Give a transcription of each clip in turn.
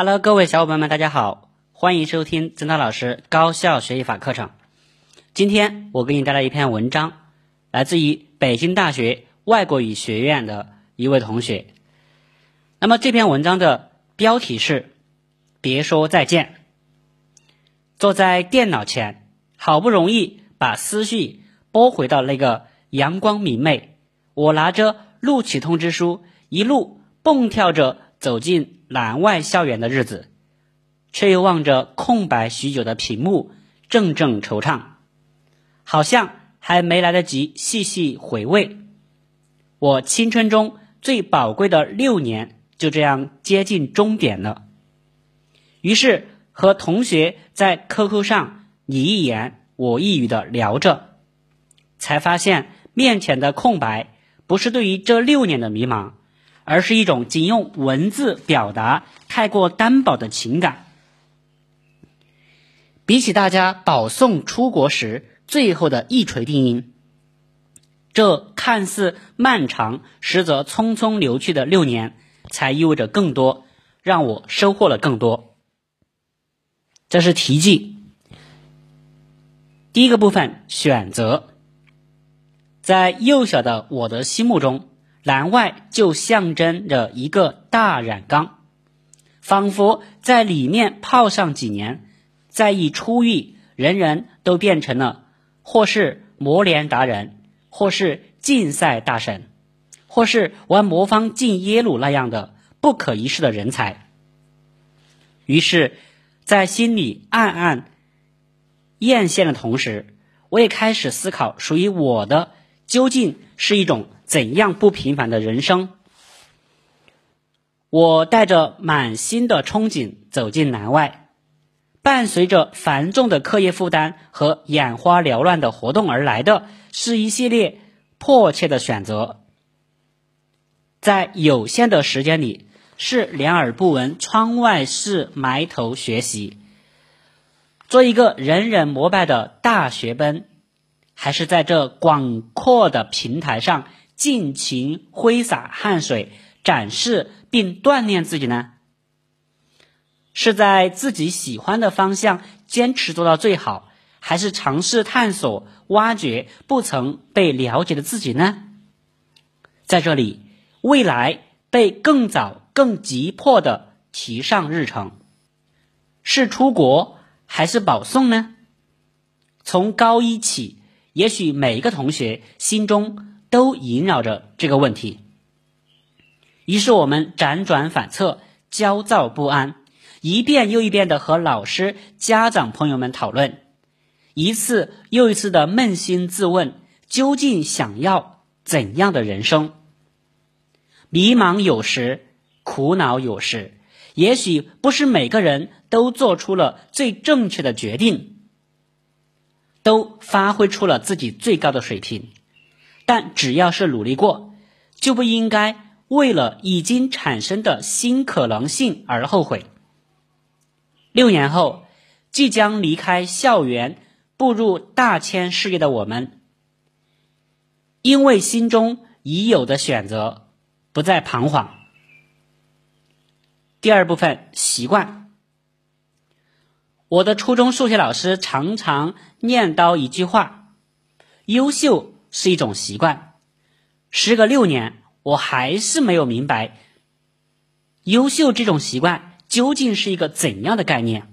Hello， 各位小伙伴们，大家好，欢迎收听曾涛老师高效学习法课程。今天我给你带来一篇文章，来自于北京大学外国语学院的一位同学。那么这篇文章的标题是“别说再见”。坐在电脑前，好不容易把思绪拨回到那个阳光明媚，我拿着录取通知书，一路蹦跳着走进南外校园的日子，却又望着空白许久的屏幕阵阵惆怅，好像还没来得及细细回味，我青春中最宝贵的6年就这样接近终点了。于是和同学在 QQ 上你一言我一语的聊着，才发现面前的空白不是对于这6年的迷茫，而是一种仅用文字表达太过单薄的情感。比起大家保送出国时最后的一锤定音，这看似漫长实则匆匆流去的6年才意味着更多，让我收获了更多。这是题记。第一个部分，选择。在幼小的我的心目中，南外就象征着一个大染缸，仿佛在里面泡上几年，再一出狱，人人都变成了或是磨练达人，或是竞赛大神，或是玩魔方进耶鲁那样的不可一世的人才。于是在心里暗暗艳羡的同时，我也开始思考属于我的究竟是一种怎样不平凡的人生。我带着满心的憧憬走进南外，伴随着繁重的课业负担和眼花缭乱的活动而来的是一系列迫切的选择。在有限的时间里，是两耳不闻窗外事，埋头学习，做一个人人膜拜的大学奔，还是在这广阔的平台上尽情挥洒汗水，展示并锻炼自己呢？是在自己喜欢的方向坚持做到最好，还是尝试探索挖掘不曾被了解的自己呢？在这里，未来被更早更急迫地提上日程，是出国还是保送呢？从高一起，也许每个同学心中都萦绕着这个问题。于是我们辗转反侧，焦躁不安，一遍又一遍的和老师、家长、朋友们讨论，一次又一次的扪心自问，究竟想要怎样的人生？迷茫有时，苦恼有时，也许不是每个人都做出了最正确的决定，都发挥出了自己最高的水平，但只要是努力过，就不应该为了已经产生的新可能性而后悔。6年后，即将离开校园，步入大千世界的我们，因为心中已有的选择，不再彷徨。第二部分，习惯。我的初中数学老师常常念叨一句话：优秀是一种习惯。时隔6年，我还是没有明白优秀这种习惯究竟是一个怎样的概念，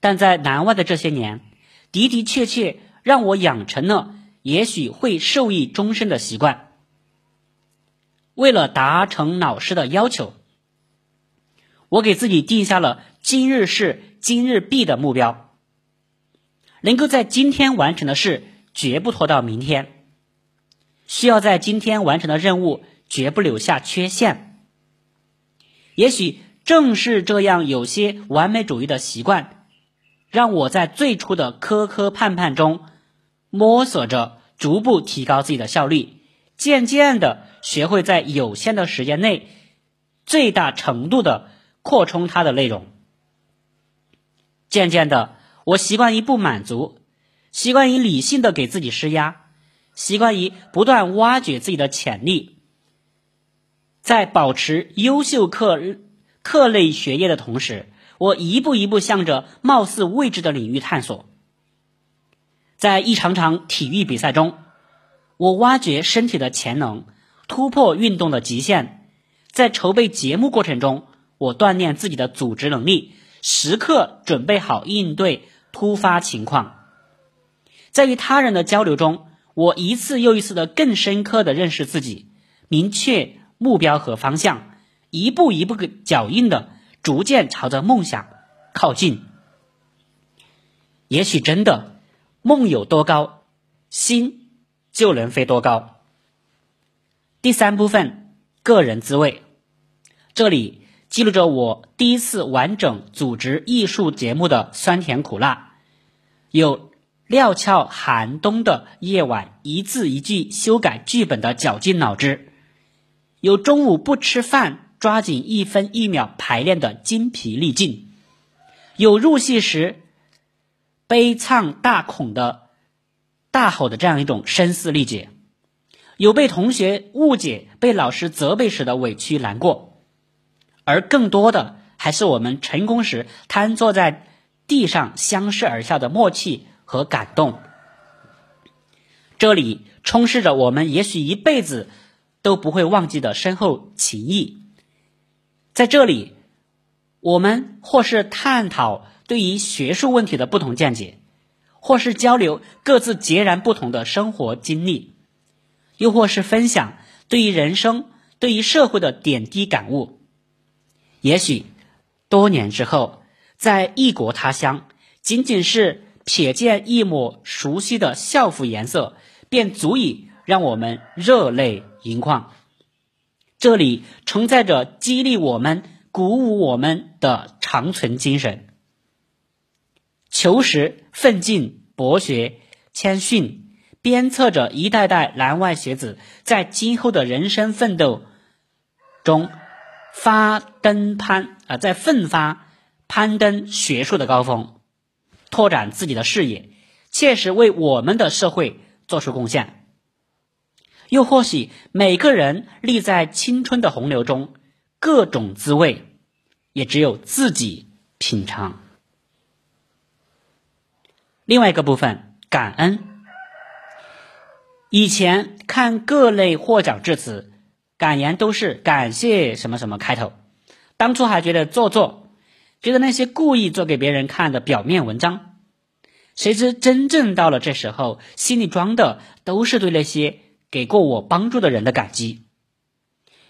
但在南外的这些年，的的确确让我养成了也许会受益终身的习惯。为了达成老师的要求，我给自己定下了今日事今日毕的目标，能够在今天完成的事绝不拖到明天，需要在今天完成的任务绝不留下缺陷。也许正是这样有些完美主义的习惯，让我在最初的磕磕绊绊中摸索着逐步提高自己的效率，渐渐地学会在有限的时间内最大程度地扩充它的内容。渐渐的，我习惯于不满足，习惯于理性的给自己施压，习惯于不断挖掘自己的潜力。在保持优秀课课内学业的同时，我一步一步向着貌似未知的领域探索。在一场场体育比赛中，我挖掘身体的潜能，突破运动的极限。在筹备节目过程中，我锻炼自己的组织能力，时刻准备好应对突发情况。在与他人的交流中，我一次又一次的更深刻的认识自己，明确目标和方向，一步一步脚印的逐渐朝着梦想靠近。也许真的梦有多高，心就能飞多高。第三部分，个人滋味。这里记录着我第一次完整组织艺术节目的酸甜苦辣，有料峭寒冬的夜晚，一字一句修改剧本的绞尽脑汁，有中午不吃饭抓紧一分一秒排练的精疲力尽，有入戏时悲怆大恐的大吼的这样一种声嘶力竭，有被同学误解被老师责备时的委屈难过，而更多的还是我们成功时瘫坐在地上相视而笑的默契和感动。这里充斥着我们也许一辈子都不会忘记的深厚情谊。在这里，我们或是探讨对于学术问题的不同见解，或是交流各自截然不同的生活经历，又或是分享对于人生、对于社会的点滴感悟。也许多年之后，在异国他乡，仅仅是瞥见一抹熟悉的校服颜色，便足以让我们热泪盈眶。这里承载着激励我们、鼓舞我们的长存精神。求实、奋进、博学、谦逊，鞭策着一代代南外学子在今后的人生奋斗中奋发攀登学术的高峰，拓展自己的视野，切实为我们的社会做出贡献。又或许每个人立在青春的洪流中，各种滋味也只有自己品尝。另外一个部分，感恩。以前看各类获奖致辞，感言都是感谢什么什么开头，当初还觉得做作，觉得那些故意做给别人看的表面文章，谁知真正到了这时候，心里装的都是对那些给过我帮助的人的感激。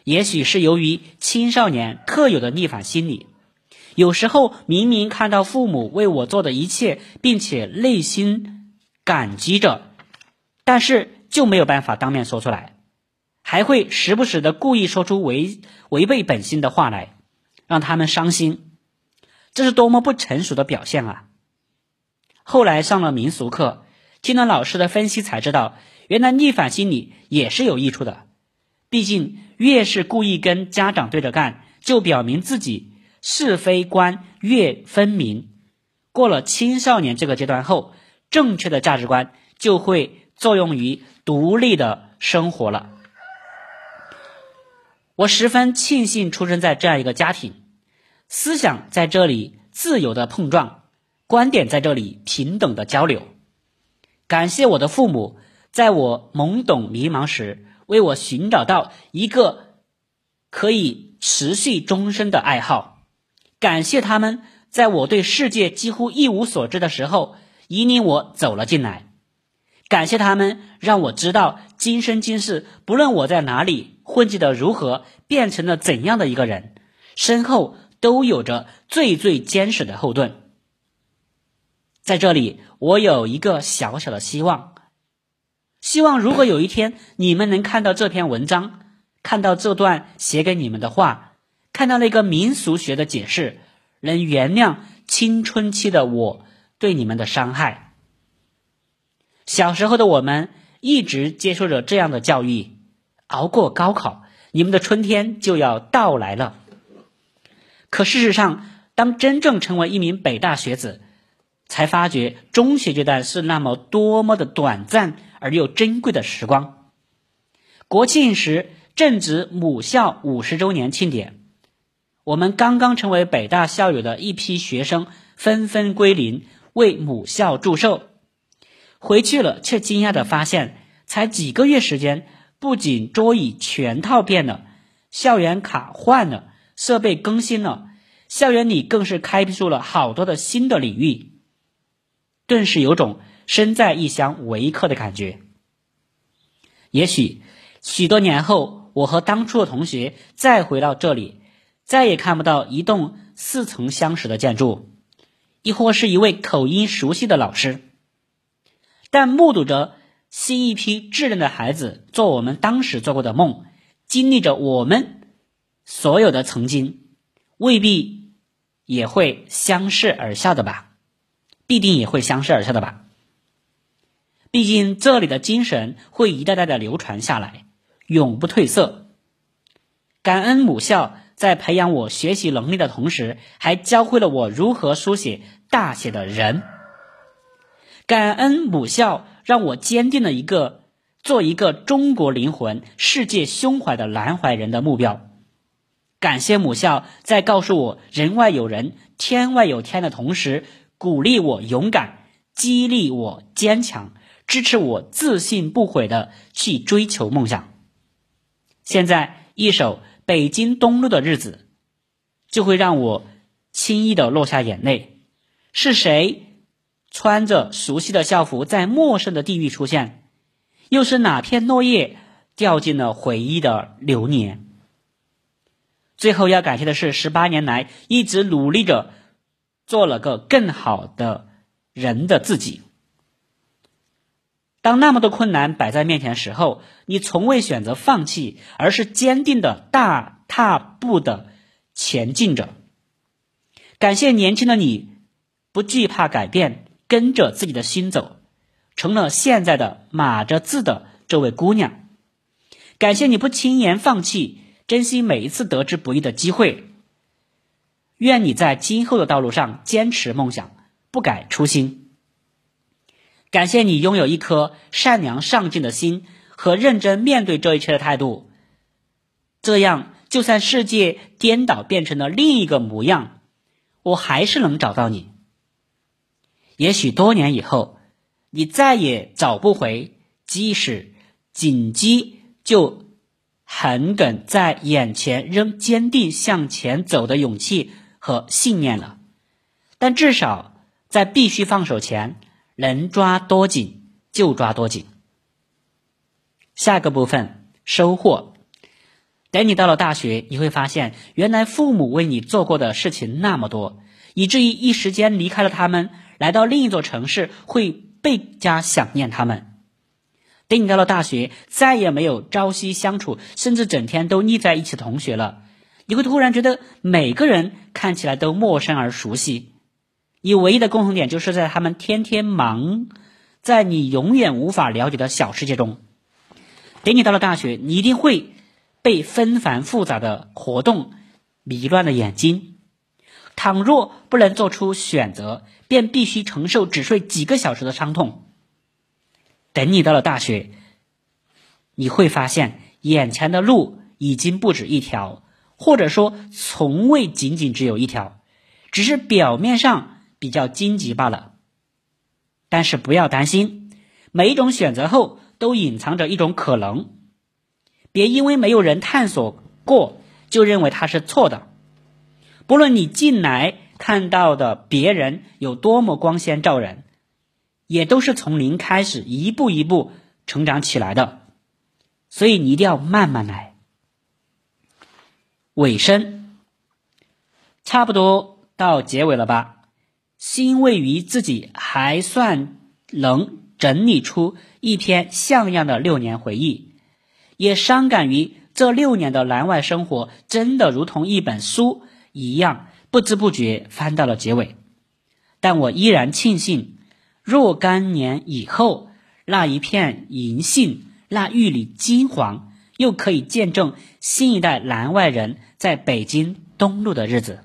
也许是由于青少年特有的逆反心理，有时候明明看到父母为我做的一切，并且内心感激着，但是就没有办法当面说出来，还会时不时的故意说出违背本心的话来，让他们伤心。这是多么不成熟的表现啊！后来上了民俗课，听了老师的分析才知道，原来逆反心理也是有益处的。毕竟越是故意跟家长对着干，就表明自己是非观越分明。过了青少年这个阶段后，正确的价值观就会作用于独立的生活了。我十分庆幸出生在这样一个家庭，思想在这里自由的碰撞，观点在这里平等的交流。感谢我的父母，在我懵懂迷茫时，为我寻找到一个可以持续终身的爱好。感谢他们，在我对世界几乎一无所知的时候，引领我走了进来。感谢他们，让我知道今生今世，不论我在哪里，混迹的如何，变成了怎样的一个人，身后都有着最最坚实的后盾。在这里，我有一个小小的希望，希望如果有一天你们能看到这篇文章，看到这段写给你们的话，看到那个民俗学的解释，能原谅青春期的我对你们的伤害。小时候的我们一直接受着这样的教育，熬过高考，你们的春天就要到来了。可事实上，当真正成为一名北大学子，才发觉中学阶段是那么多么的短暂而又珍贵的时光。国庆时正值母校50周年庆典，我们刚刚成为北大校友的一批学生纷纷归零，为母校祝寿。回去了，却惊讶地发现，才几个月时间，不仅桌椅全套变了，校园卡换了，设备更新了，校园里更是开辟出了好多的新的领域。顿时有种身在异乡为客的感觉。也许许多年后，我和当初的同学再回到这里，再也看不到一栋似曾相识的建筑，亦或是一位口音熟悉的老师，但目睹着新一批稚嫩的孩子做我们当时做过的梦，经历着我们所有的曾经，未必也会相视而笑的吧，必定也会相视而笑的吧。毕竟这里的精神会一代代的流传下来，永不褪色。感恩母校在培养我学习能力的同时，还教会了我如何书写大写的人。感恩母校让我坚定了一个做一个中国灵魂、世界胸怀的南怀仁的目标。感谢母校在告诉我人外有人、天外有天的同时，鼓励我勇敢，激励我坚强，支持我自信不悔的去追求梦想。现在一首北京东路的日子，就会让我轻易的落下眼泪。是谁穿着熟悉的校服在陌生的地域出现？又是哪片落叶掉进了回忆的流年？最后要感谢的是，18年来一直努力着做了个更好的人的自己。当那么多困难摆在面前时候，你从未选择放弃，而是坚定的大踏步的前进着。感谢年轻的你，不惧怕改变，跟着自己的心走，成了现在的码着字的这位姑娘。感谢你不轻言放弃，珍惜每一次得之不易的机会。愿你在今后的道路上坚持梦想，不改初心。感谢你拥有一颗善良上进的心和认真面对这一切的态度，这样就算世界颠倒变成了另一个模样，我还是能找到你。也许多年以后，你再也找不回，即使紧急就横亘在眼前仍坚定向前走的勇气和信念了，但至少在必须放手前，能抓多紧就抓多紧。下个部分，收获。等你到了大学，你会发现原来父母为你做过的事情那么多，以至于一时间离开了他们，来到另一座城市会倍加想念他们。等你到了大学，再也没有朝夕相处甚至整天都腻在一起的同学了，你会突然觉得每个人看起来都陌生而熟悉，你唯一的共同点就是在他们天天忙，在你永远无法了解的小世界中。等你到了大学，你一定会被纷繁复杂的活动迷乱了眼睛。倘若不能做出选择，便必须承受只睡几个小时的伤痛。等你到了大学，你会发现眼前的路已经不止一条，或者说从未仅仅只有一条，只是表面上比较荆棘罢了。但是不要担心，每一种选择后都隐藏着一种可能，别因为没有人探索过就认为它是错的。不论你近来看到的别人有多么光鲜照人，也都是从零开始一步一步成长起来的，所以你一定要慢慢来。尾声，差不多到结尾了吧。欣慰于自己还算能整理出一篇像样的6年回忆，也伤感于这6年的南外生活真的如同一本书一样，不知不觉翻到了结尾。但我依然庆幸，若干年以后，那一片银杏，那玉里金黄，又可以见证新一代南外人在北京东路的日子。